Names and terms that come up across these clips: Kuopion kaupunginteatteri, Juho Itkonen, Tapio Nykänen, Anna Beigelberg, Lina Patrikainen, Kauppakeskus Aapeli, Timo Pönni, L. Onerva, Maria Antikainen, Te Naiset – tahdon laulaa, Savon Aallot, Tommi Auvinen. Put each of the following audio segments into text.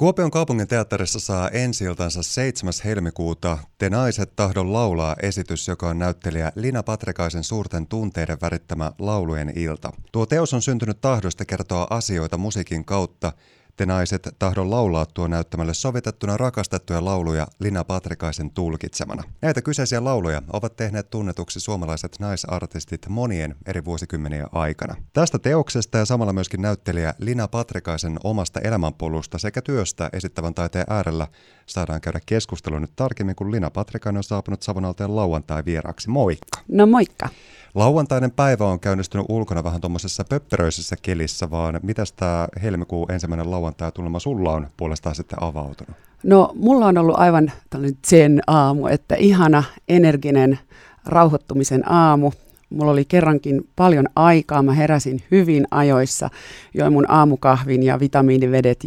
Kuopion kaupunginteatterissa saa ensi-iltansa 7. helmikuuta Te Naiset tahdon laulaa -esitys, joka on näyttelijä Lina Patrikaisen suurten tunteiden värittämä laulujen ilta. Tuo teos on syntynyt tahdosta kertoa asioita musiikin kautta. Te Naiset tahdon laulaa tuo näyttämälle sovitettuna rakastettuja lauluja Lina Patrikaisen tulkitsemana. Näitä kyseisiä lauluja ovat tehneet tunnetuksi suomalaiset naisartistit monien eri vuosikymmenien aikana. Tästä teoksesta ja samalla myöskin näyttelijä Lina Patrikaisen omasta elämänpolusta sekä työstä esittävän taiteen äärellä saadaan käydä keskustelua nyt tarkemmin, kun Lina Patrikainen on saapunut Savon Aaltojen lauantai vieraaksi. Moikka! No moikka! Lauantainen päivä on käynnistynyt ulkona vähän tuommoisessa pöppöröisessä kelissä, vaan mitäs tämä helmikuun ensimmäinen lauantai-tunnelma sulla on puolestaan sitten avautunut? No mulla on ollut aivan tällainen zen aamu, että ihana, energinen, rauhoittumisen aamu. Mulla oli kerrankin paljon aikaa, mä heräsin hyvin ajoissa, join mun aamukahvin ja vitamiinivedet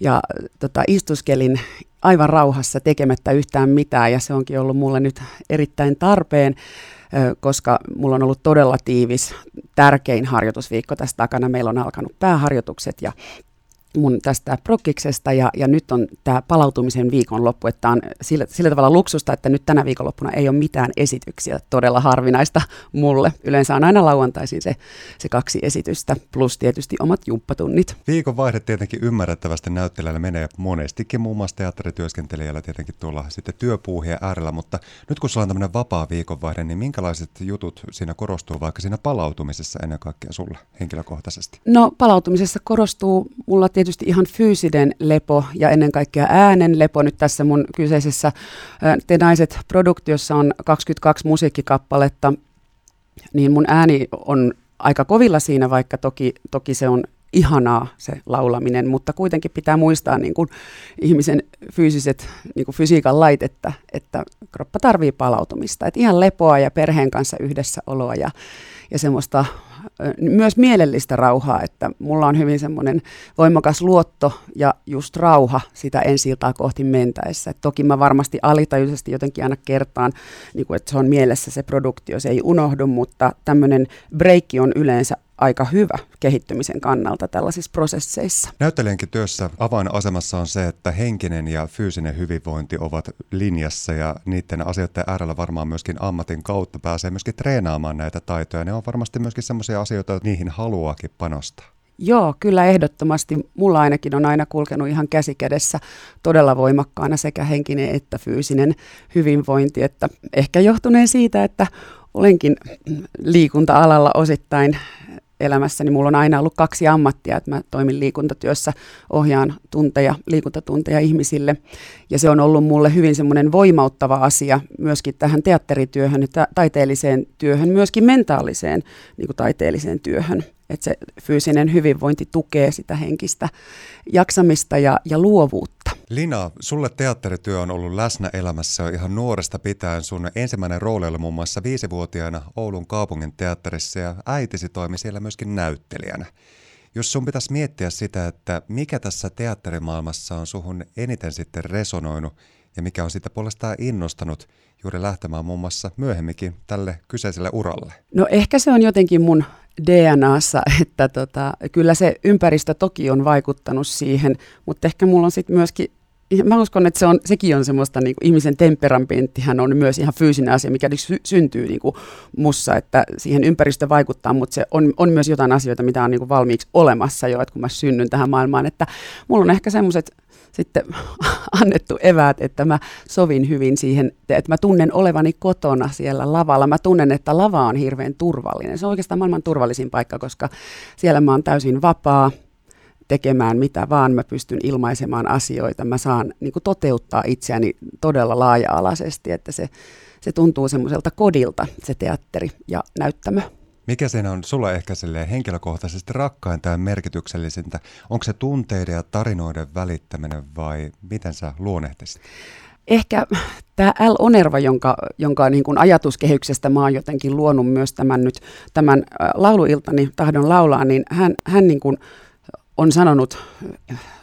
ja istuskelin aivan rauhassa tekemättä yhtään mitään, ja se onkin ollut mulle nyt erittäin tarpeen, koska mulla on ollut todella tiivis, tärkein harjoitusviikko tässä takana. Meillä on alkanut pääharjoitukset ja mun tästä prokkiksesta ja nyt on tämä palautumisen viikonloppu, että on sillä tavalla luksusta, että nyt tänä viikonloppuna ei ole mitään esityksiä, todella harvinaista mulle. Yleensä on aina lauantaisin se 2 esitystä plus tietysti omat jumppatunnit. Viikonvaihde tietenkin ymmärrettävästi näyttelijällä menee monestikin, muun muassa teatterityöskentelijällä tietenkin tuolla sitten työpuuhien äärellä, mutta nyt kun sulla on tämmöinen vapaa viikonvaihde, niin minkälaiset jutut siinä korostuu vaikka siinä palautumisessa ennen kaikkea sulla henkilökohtaisesti? No palautumisessa korostuu mulla tietysti ihan fyysinen lepo ja ennen kaikkea äänen lepo. Nyt tässä mun kyseisessä Te Naiset -produktiossa on 22 musiikkikappaletta, niin mun ääni on aika kovilla siinä, vaikka toki se on ihanaa se laulaminen, mutta kuitenkin pitää muistaa niin kuin ihmisen fyysiset, niin kuin fysiikan lait, että kroppa tarvii palautumista. Et ihan lepoa ja perheen kanssa yhdessäoloa ja semmoista myös mielellistä rauhaa, että mulla on hyvin semmoinen voimakas luotto ja just rauha sitä ensi-iltaa kohti mentäessä. Et toki mä varmasti alitajuisesti jotenkin aina kertaan, niin kuin, että se on mielessä se produktio, se ei unohdu, mutta tämmöinen breikki on yleensä aika hyvä kehittymisen kannalta tällaisissa prosesseissa. Näyttelijänkin työssä avainasemassa on se, että henkinen ja fyysinen hyvinvointi ovat linjassa, ja niiden asioiden äärellä varmaan myöskin ammatin kautta pääsee myöskin treenaamaan näitä taitoja. Ne on varmasti myöskin sellaisia asioita, että niihin haluaakin panostaa. Joo, kyllä ehdottomasti. Mulla ainakin on aina kulkenut ihan käsi kädessä todella voimakkaana sekä henkinen että fyysinen hyvinvointi, että ehkä johtuneen siitä, että olenkin liikunta-alalla osittain elämässäni. Mulla on aina ollut 2 ammattia, että mä toimin liikuntatyössä, ohjaan liikuntatunteja ihmisille, ja se on ollut mulle hyvin semmoinen voimauttava asia myöskin tähän teatterityöhön, taiteelliseen työhön, myöskin mentaaliseen niin kuin taiteelliseen työhön. Että se fyysinen hyvinvointi tukee sitä henkistä jaksamista ja luovuutta. Lina, sulle teatterityö on ollut läsnä elämässä ihan nuoresta pitäen. Sun ensimmäinen rooli oli muun muassa 5-vuotiaana Oulun kaupungin teatterissa, ja äitisi toimi siellä myöskin näyttelijänä. Jos sun pitäisi miettiä sitä, että mikä tässä teatterimaailmassa on suhun eniten sitten resonoinut ja mikä on sitä puolestaan innostanut juuri lähtemään muun muassa myöhemminkin tälle kyseiselle uralle? No ehkä se on jotenkin mun DNAssa, että kyllä se ympäristö toki on vaikuttanut siihen, mutta ehkä mulla on sitten myöskin, mä uskon, että sekin on semmoista, niin kuin ihmisen temperamenttihan on myös ihan fyysinen asia, mikä syntyy niin kuin mussa, että siihen ympäristö vaikuttaa, mutta se on myös jotain asioita, mitä on niin kuin valmiiksi olemassa jo, että kun mä synnyn tähän maailmaan, että mulla on ehkä semmoiset sitten annettu eväät, että mä sovin hyvin siihen, että mä tunnen olevani kotona siellä lavalla. Mä tunnen, että lava on hirveän turvallinen. Se on oikeastaan maailman turvallisin paikka, koska siellä mä oon täysin vapaa tekemään mitä vaan. Mä pystyn ilmaisemaan asioita. Mä saan niin kuin toteuttaa itseäni todella laaja-alaisesti, että se tuntuu semmoiselta kodilta, se teatteri ja näyttämö. Mikä siinä on sulla ehkä henkilökohtaisesti rakkainta ja merkityksellisintä? Onko se tunteiden ja tarinoiden välittäminen vai miten sä luonnehtisit? Ehkä tämä L. Onerva, jonka niin kuin ajatuskehyksestä mä oon jotenkin luonut myös tämän lauluiltani tahdon laulaa, niin hän niin kuin on sanonut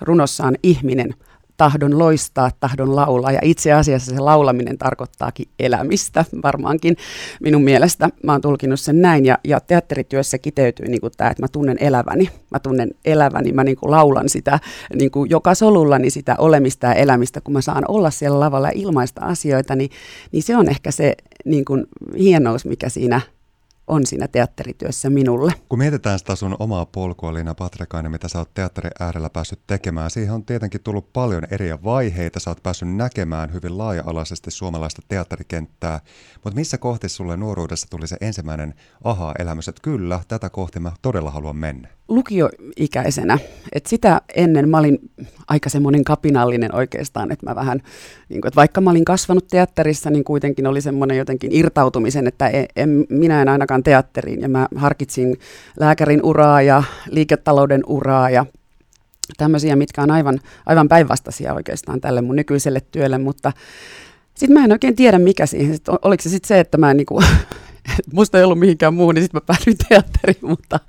runossaan ihminen tahdon loistaa, tahdon laulaa, ja itse asiassa se laulaminen tarkoittaakin elämistä varmaankin minun mielestä. Mä oon tulkinnut sen näin, ja teatterityössä kiteytyy niin kuin tämä, että mä tunnen eläväni, mä niin kuin laulan sitä niin kuin joka solullani sitä olemista ja elämistä, kun mä saan olla siellä lavalla ja ilmaista asioita, niin se on ehkä se niin kuin hienous, mikä siinä on siinä teatterityössä minulle. Kun mietitään sitä sun omaa polkua, Lina Patrikainen, mitä sä oot teatterin äärellä päässyt tekemään, siihen on tietenkin tullut paljon eri vaiheita, sä oot päässyt näkemään hyvin laaja-alaisesti suomalaista teatterikenttää, mutta missä kohti sulle nuoruudessa tuli se ensimmäinen aha-elämys, että kyllä, tätä kohti mä todella haluan mennä? Lukioikäisenä. Et sitä ennen mä olin aika semmoinen kapinallinen oikeastaan, että mä vähän, niin kun, että vaikka mä olin kasvanut teatterissa, niin kuitenkin oli semmoinen jotenkin irtautumisen, että minä en ainakaan teatteriin. Ja mä harkitsin lääkärin uraa ja liiketalouden uraa ja tämmöisiä, mitkä on aivan päinvastaisia oikeastaan tälle mun nykyiselle työlle, mutta sitten mä en oikein tiedä mikä siihen. Oliko se sitten se, että mä en niinku... Musta ei ollut mihinkään muu, niin sitten mä päädyin teatteriin, mutta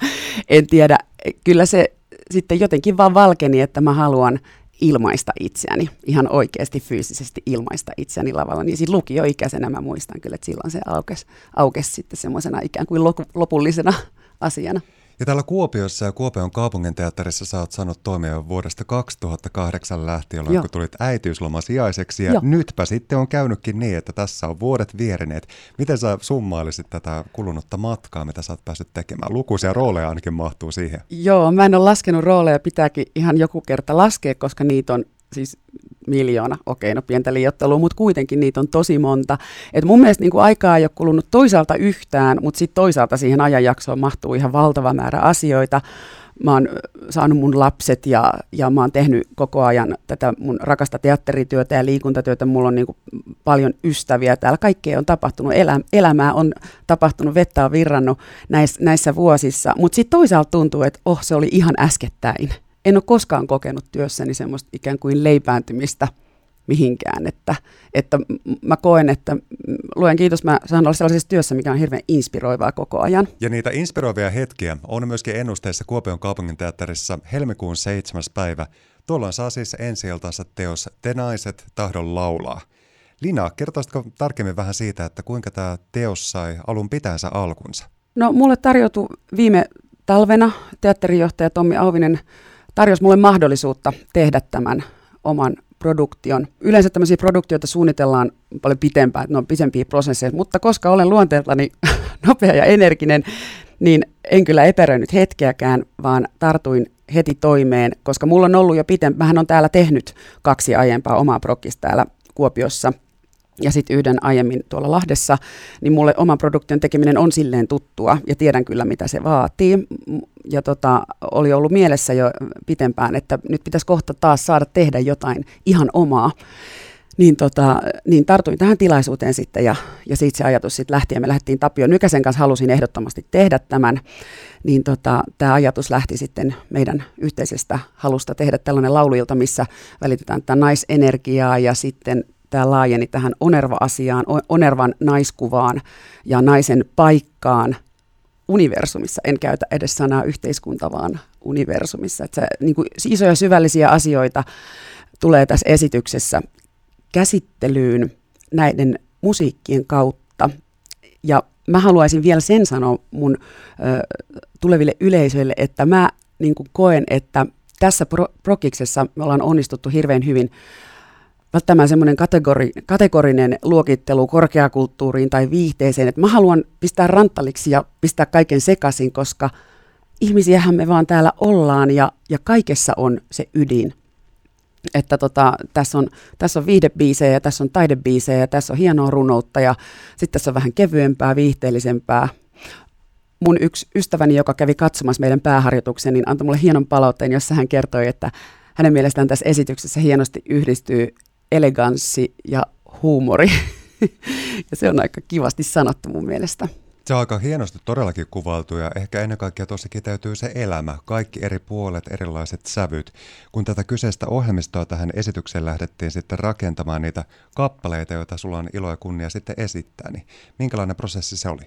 en tiedä. Kyllä se sitten jotenkin vaan valkeni, että mä haluan ilmaista itseäni, ihan oikeasti fyysisesti ilmaista itseäni lavalla. Niin siinä lukioikäisenä mä muistan kyllä, että silloin se aukesi sitten semmoisena ikään kuin lopullisena asiana. Ja täällä Kuopiossa ja Kuopion kaupunginteatterissa sä oot saanut toimia jo vuodesta 2008 lähtien, jolloin kun tulit äitiyslomasijaiseksi. Ja nytpä sitten on käynytkin niin, että tässä on vuodet vierineet. Miten sä summailisit tätä kulunutta matkaa, mitä sä oot päässyt tekemään? Lukuisia rooleja ainakin mahtuu siihen. Joo, mä en ole laskenut rooleja, pitääkin ihan joku kerta laskea, koska niitä on siis miljoona. Okei, no pientä liioittelua, mutta kuitenkin niitä on tosi monta. Et mun mielestä niin kuin aikaa ei ole kulunut toisaalta yhtään, mutta sitten toisaalta siihen ajanjaksoon mahtuu ihan valtava määrä asioita. Mä oon saanut mun lapset ja mä oon tehnyt koko ajan tätä mun rakasta teatterityötä ja liikuntatyötä. Mulla on niin kuin paljon ystäviä täällä. Kaikkea on tapahtunut. Elämää on tapahtunut, vettä on virrannut näissä vuosissa. Mutta sitten toisaalta tuntuu, että se oli ihan äskettäin. En ole koskaan kokenut työssäni semmoista ikään kuin leipääntymistä mihinkään, että mä koen, että luen kiitos, mä saan olla sellaisessa työssä, mikä on hirveän inspiroivaa koko ajan. Ja niitä inspiroivia hetkiä on myöskin ennusteessa Kuopion kaupunginteatterissa helmikuun 7. päivä. Tuolloin saa siis ensi-iltansa teos Te Naiset tahdon laulaa. Lina, kertoisitko tarkemmin vähän siitä, että kuinka tämä teos sai alun pitäensä alkunsa? No mulle tarjoutui viime talvena teatterijohtaja Tommi Auvinen tarjosi mulle mahdollisuutta tehdä tämän oman produktion. Yleensä tämmöisiä produktioita suunnitellaan paljon pitempään, ne on pitempiä prosesseja, mutta koska olen luonteeltani nopea ja energinen, niin en kyllä epäröinyt hetkeäkään, vaan tartuin heti toimeen, koska mulla on ollut jo pitempään, mähän on täällä tehnyt 2 aiempaa omaa prokista täällä Kuopiossa ja sitten 1 aiemmin tuolla Lahdessa, niin mulle oman produktion tekeminen on silleen tuttua ja tiedän kyllä mitä se vaatii. Ja oli ollut mielessä jo pitempään, että nyt pitäisi kohta taas saada tehdä jotain ihan omaa. Niin tartuin tähän tilaisuuteen sitten ja siitä se ajatus sitten lähti ja me lähdettiin Tapio Nykäsen kanssa, halusin ehdottomasti tehdä tämän. Niin tämä ajatus lähti sitten meidän yhteisestä halusta tehdä tällainen lauluilta, missä välitetään tätä naisenergiaa ja sitten tämä laajeni tähän Onerva-asiaan, Onervan naiskuvaan ja naisen paikkaan universumissa. En käytä edes sanaa yhteiskunta, vaan universumissa. Että niin kuin isoja syvällisiä asioita tulee tässä esityksessä käsittelyyn näiden musiikkien kautta. Ja mä haluaisin vielä sen sanoa mun tuleville yleisöille, että mä niin kuin koen, että tässä prokiksessa me ollaan onnistuttu hirveän hyvin. Välttämään semmoinen kategorinen luokittelu korkeakulttuuriin tai viihteeseen, että mä haluan pistää ranttaliksi ja pistää kaiken sekaisin, koska ihmisiähän me vaan täällä ollaan ja kaikessa on se ydin. Että tässä on viihdebiisejä ja tässä on taidebiisejä ja tässä on hienoa runoutta ja sitten tässä on vähän kevyempää, viihteellisempää. Mun yksi ystäväni, joka kävi katsomassa meidän pääharjoituksen, niin antoi mulle hienon palautteen, jossa hän kertoi, että hänen mielestään tässä esityksessä hienosti yhdistyy eleganssi ja huumori. Ja se on aika kivasti sanottu mun mielestä. Se on aika hienosti todellakin kuvailtu ja ehkä ennen kaikkea tuossa kiteytyy se elämä, kaikki eri puolet, erilaiset sävyt. Kun tätä kyseistä ohjelmistoa tähän esitykseen lähdettiin sitten rakentamaan niitä kappaleita, joita sulla on ilo ja kunnia sitten esittää, niin minkälainen prosessi se oli?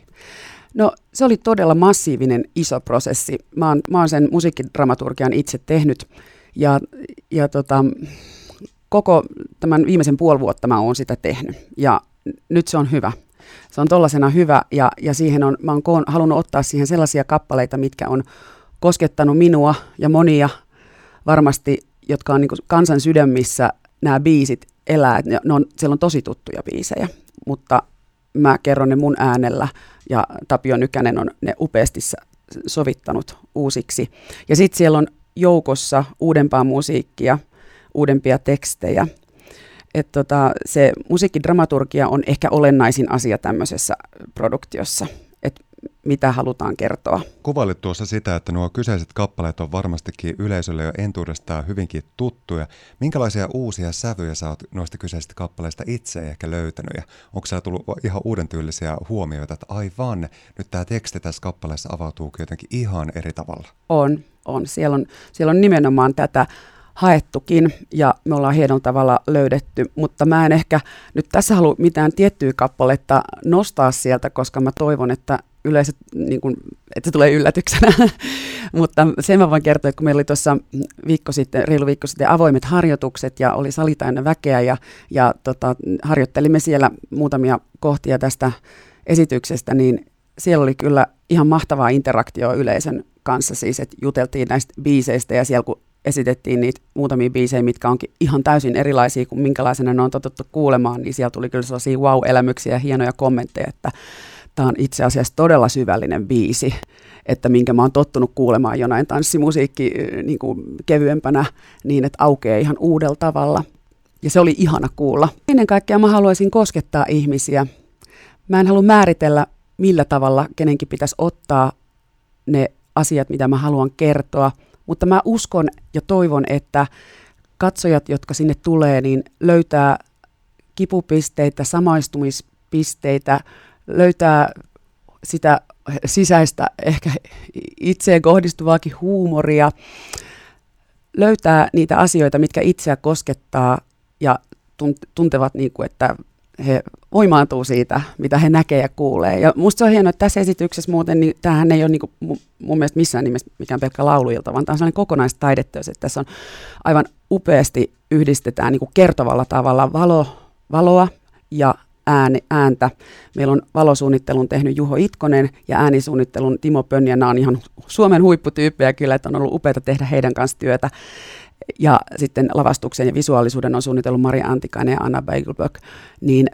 No se oli todella massiivinen iso prosessi. Mä oon sen musiikkidramaturgian itse tehnyt ja koko tämän viimeisen puoli vuotta mä oon sitä tehnyt ja nyt se on hyvä. Se on tollasena hyvä ja siihen on, mä oon halunnut ottaa siihen sellaisia kappaleita, mitkä on koskettanut minua ja monia varmasti, jotka on niin kuin kansan sydämissä nämä biisit elää. Ne on, siellä on tosi tuttuja biisejä, mutta mä kerron ne mun äänellä ja Tapio Nykänen on ne upeasti sovittanut uusiksi. Ja sitten siellä on joukossa uudempaa musiikkia, uudempia tekstejä. Se musiikkidramaturgia on ehkä olennaisin asia tämmöisessä produktiossa, että mitä halutaan kertoa. Kuvailit tuossa sitä, että nuo kyseiset kappaleet on varmastikin yleisölle jo entuudestaan hyvinkin tuttuja. Minkälaisia uusia sävyjä sä oot noista kyseisistä kappaleista itse ehkä löytänyt? Ja onko sä tullut ihan uuden tyylisiä huomioita, että aivan, nyt tämä teksti tässä kappaleessa avautuu jotenkin ihan eri tavalla? On. Siellä on nimenomaan tätä haettukin ja me ollaan hienolla tavalla löydetty, mutta mä en ehkä nyt tässä halua mitään tiettyä kappaletta nostaa sieltä, koska mä toivon, että yleensä, niin kun, että se tulee yllätyksenä, mutta sen mä voin kertoa, että kun meillä oli tuossa reilu viikko sitten avoimet harjoitukset ja oli sali täynnä väkeä ja harjoittelimme siellä muutamia kohtia tästä esityksestä, niin siellä oli kyllä ihan mahtavaa interaktioa yleisön kanssa, siis että juteltiin näistä biiseistä ja siellä kun esitettiin niitä muutamia biisejä, mitkä onkin ihan täysin erilaisia kuin minkälaisena ne on totuttu kuulemaan, niin siellä tuli kyllä sellaisia wow-elämyksiä ja hienoja kommentteja, että tämä on itse asiassa todella syvällinen biisi, että minkä mä oon tottunut kuulemaan jonain tanssimusiikki niin kuin kevyempänä niin, että aukeaa ihan uudella tavalla. Ja se oli ihana kuulla. Ennen kaikkea mä haluaisin koskettaa ihmisiä. Mä en halua määritellä, millä tavalla kenenkin pitäisi ottaa ne asiat, mitä mä haluan kertoa. Mutta mä uskon ja toivon, että katsojat, jotka sinne tulee, niin löytää kipupisteitä, samaistumispisteitä, löytää sitä sisäistä ehkä itseen kohdistuvaakin huumoria, löytää niitä asioita, mitkä itseä koskettaa ja tuntevat, niin kuin, että he voimaantuu siitä, mitä he näkee ja kuulee. Ja musta se on hienoa, että tässä esityksessä muuten, niin tämähän ei ole niin kuin mun mielestä missään nimessä mikään pelkkä lauluilta, vaan tämä on sellainen kokonaistaideteos, että tässä on aivan upeasti yhdistetään niin kuin kertovalla tavalla valoa ja ääntä. Meillä on valosuunnittelun tehnyt Juho Itkonen ja äänisuunnittelun Timo Pönni, ja nämä on ihan Suomen huipputyyppejä kyllä, että on ollut upeata tehdä heidän kanssa työtä. Ja sitten lavastuksen ja visuaalisuuden on suunnitellut Maria Antikainen ja Anna Beigelberg, niin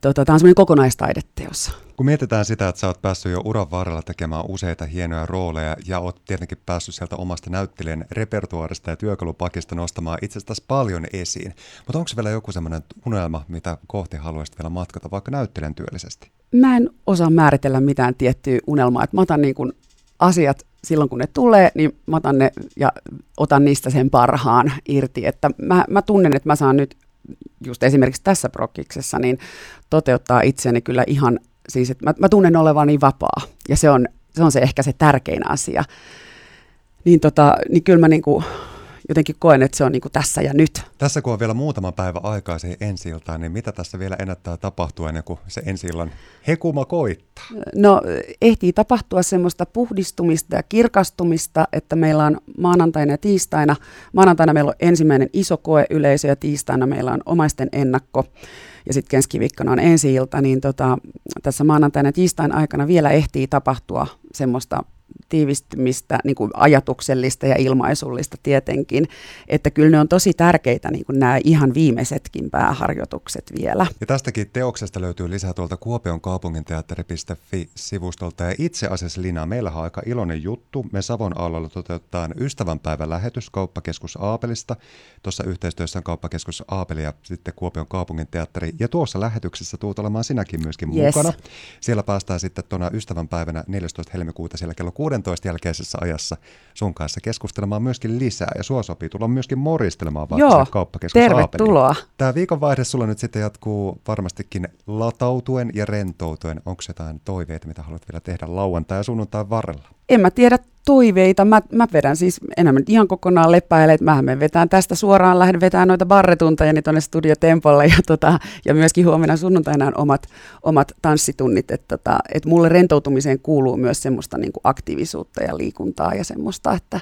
tämä on semmoinen kokonaistaideteos. Kun mietitään sitä, että sä oot päässyt jo uran varrella tekemään useita hienoja rooleja ja oot tietenkin päässyt sieltä omasta näyttelijän repertuaarista ja työkalupakista nostamaan itsestäsi paljon esiin, mutta onko vielä joku semmoinen unelma, mitä kohti haluaisit vielä matkata vaikka näyttelijän työllisesti? Mä en osaa määritellä mitään tiettyä unelmaa, että mä otan niin kuin asiat silloin kun ne tulee, niin mä otan ne ja otan niistä sen parhaan irti. Että mä tunnen, että mä saan nyt just esimerkiksi tässä prokiksessa niin toteuttaa itseäni kyllä ihan, siis että mä tunnen olevani vapaa ja se on se ehkä se tärkein asia. Niin kyllä mä niinku jotenkin koen, että se on niinku tässä ja nyt. Tässä kun on vielä muutama päivä aikaa siihen ensi-iltaan, niin mitä tässä vielä ennättää tapahtua ennen kuin se ensi-illan hekuma koittaa? No ehtii tapahtua semmoista puhdistumista ja kirkastumista, että meillä on maanantaina ja tiistaina. Maanantaina meillä on ensimmäinen iso koeyleisö ja tiistaina meillä on omaisten ennakko. Ja sitten keskiviikkona on ensi-ilta, niin tässä maanantaina ja tiistain aikana vielä ehtii tapahtua semmoista tiivistymistä, niin kuin ajatuksellista ja ilmaisullista tietenkin, että kyllä ne on tosi tärkeitä niin kuin nämä ihan viimeisetkin pääharjoitukset vielä. Ja tästäkin teoksesta löytyy lisää tuolta Kuopion kaupunginteatteri.fi-sivustolta ja itse asiassa Lina, meillähän on aika iloinen juttu. Me Savon Aallolla toteutetaan ystävänpäivän lähetys Kauppakeskus Aapelista. Tuossa yhteistyössä on Kauppakeskus Aapeli ja sitten Kuopion kaupunginteatteri ja tuossa lähetyksessä tuut olemaan sinäkin myöskin mukana. Siellä päästään sitten tuona ystävänpäivänä 14. helmikuuta siellä kello 16 jälkeisessä ajassa sun kanssa keskustelemaan myöskin lisää ja sua sopii tulla myöskin moristelemaan vaikka Kauppakeskus Aapeliin. Joo, tervetuloa. Tämä viikonvaihde sulla nyt sitten jatkuu varmastikin latautuen ja rentoutuen. Onko jotain toiveita, mitä haluat vielä tehdä lauantai ja sunnuntain varrella? En mä tiedä toiveita. Mä vedän siis enemmän ihan kokonaan lepäilee, että mähän me vetään tästä suoraan, lähden vetämään noita barretuntajani tuonne studiotempolle ja myöskin huomenna sunnuntaina on omat tanssitunnit, että mulle rentoutumiseen kuuluu myös semmoista niin kuin aktiivisuutta ja liikuntaa ja semmoista, että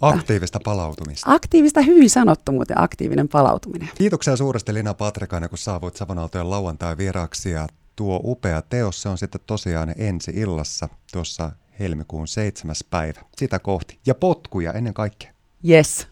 Aktiivista palautumista. Aktiivista, hyvin sanottu muuten, aktiivinen palautuminen. Kiitoksia suuresti Lina Patrikainen, kun saavuit Savon Aaltojen lauantai vieraksi. Ja tuo upea teos, se on sitten tosiaan ensi illassa tuossa helmikuun 7. päivä. Sitä kohti. Ja potkuja ennen kaikkea. Yes.